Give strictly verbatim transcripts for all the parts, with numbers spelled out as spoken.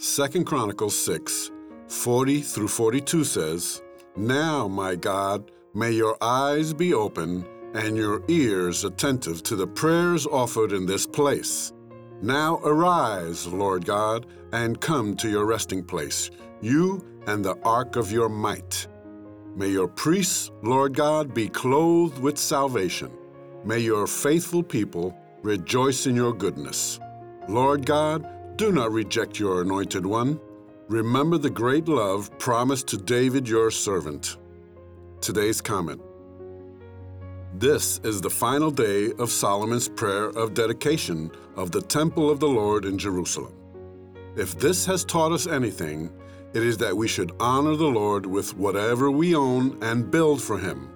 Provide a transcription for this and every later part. Second Chronicles six, forty through forty-two says, "Now, my God, may your eyes be open and your ears attentive to the prayers offered in this place. Now arise, Lord God, and come to your resting place, you and the ark of your might. May your priests, Lord God, be clothed with salvation. May your faithful people rejoice in your goodness. Lord God, do not reject your anointed one. Remember the great love promised to David, your servant." Today's comment. This is the final day of Solomon's prayer of dedication of the temple of the Lord in Jerusalem. If this has taught us anything, it is that we should honor the Lord with whatever we own and build for him,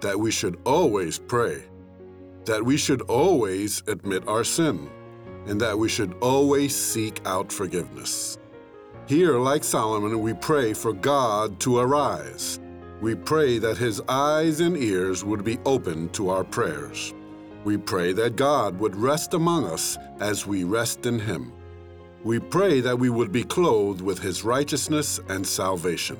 that we should always pray, that we should always admit our sin, and that we should always seek out forgiveness. Here, like Solomon, we pray for God to arise. We pray that his eyes and ears would be open to our prayers. We pray that God would rest among us as we rest in him. We pray that we would be clothed with his righteousness and salvation.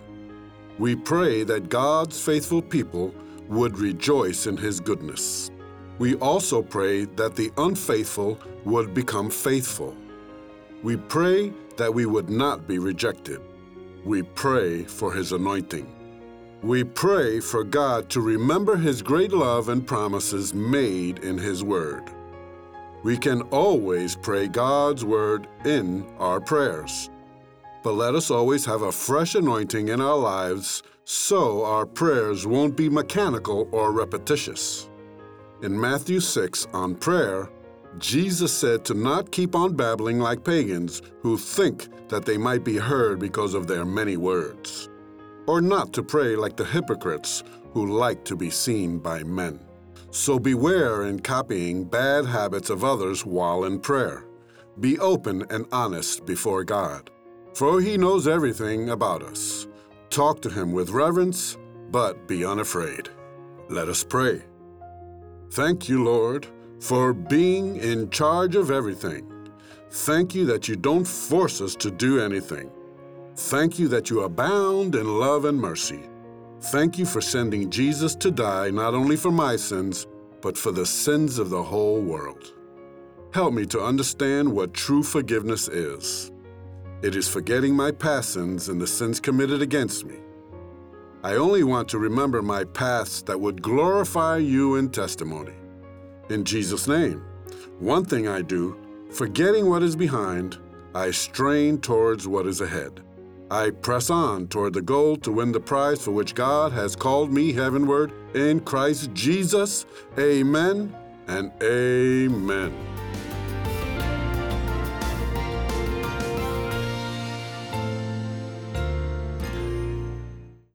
We pray that God's faithful people would rejoice in his goodness. We also pray that the unfaithful would become faithful. We pray that we would not be rejected. We pray for his anointing. We pray for God to remember his great love and promises made in his word. We can always pray God's word in our prayers. But let us always have a fresh anointing in our lives so our prayers won't be mechanical or repetitious. In Matthew six, on prayer, Jesus said to not keep on babbling like pagans who think that they might be heard because of their many words, or not to pray like the hypocrites who like to be seen by men. So beware in copying bad habits of others while in prayer. Be open and honest before God, for he knows everything about us. Talk to him with reverence, but be unafraid. Let us pray. Thank you, Lord, for being in charge of everything. Thank you that you don't force us to do anything. Thank you that you abound in love and mercy. Thank you for sending Jesus to die not only for my sins, but for the sins of the whole world. Help me to understand what true forgiveness is. It is forgetting my past sins and the sins committed against me. I only want to remember my paths that would glorify you in testimony. In Jesus' name, one thing I do, forgetting what is behind, I strain towards what is ahead. I press on toward the goal to win the prize for which God has called me heavenward in Christ Jesus. Amen and amen.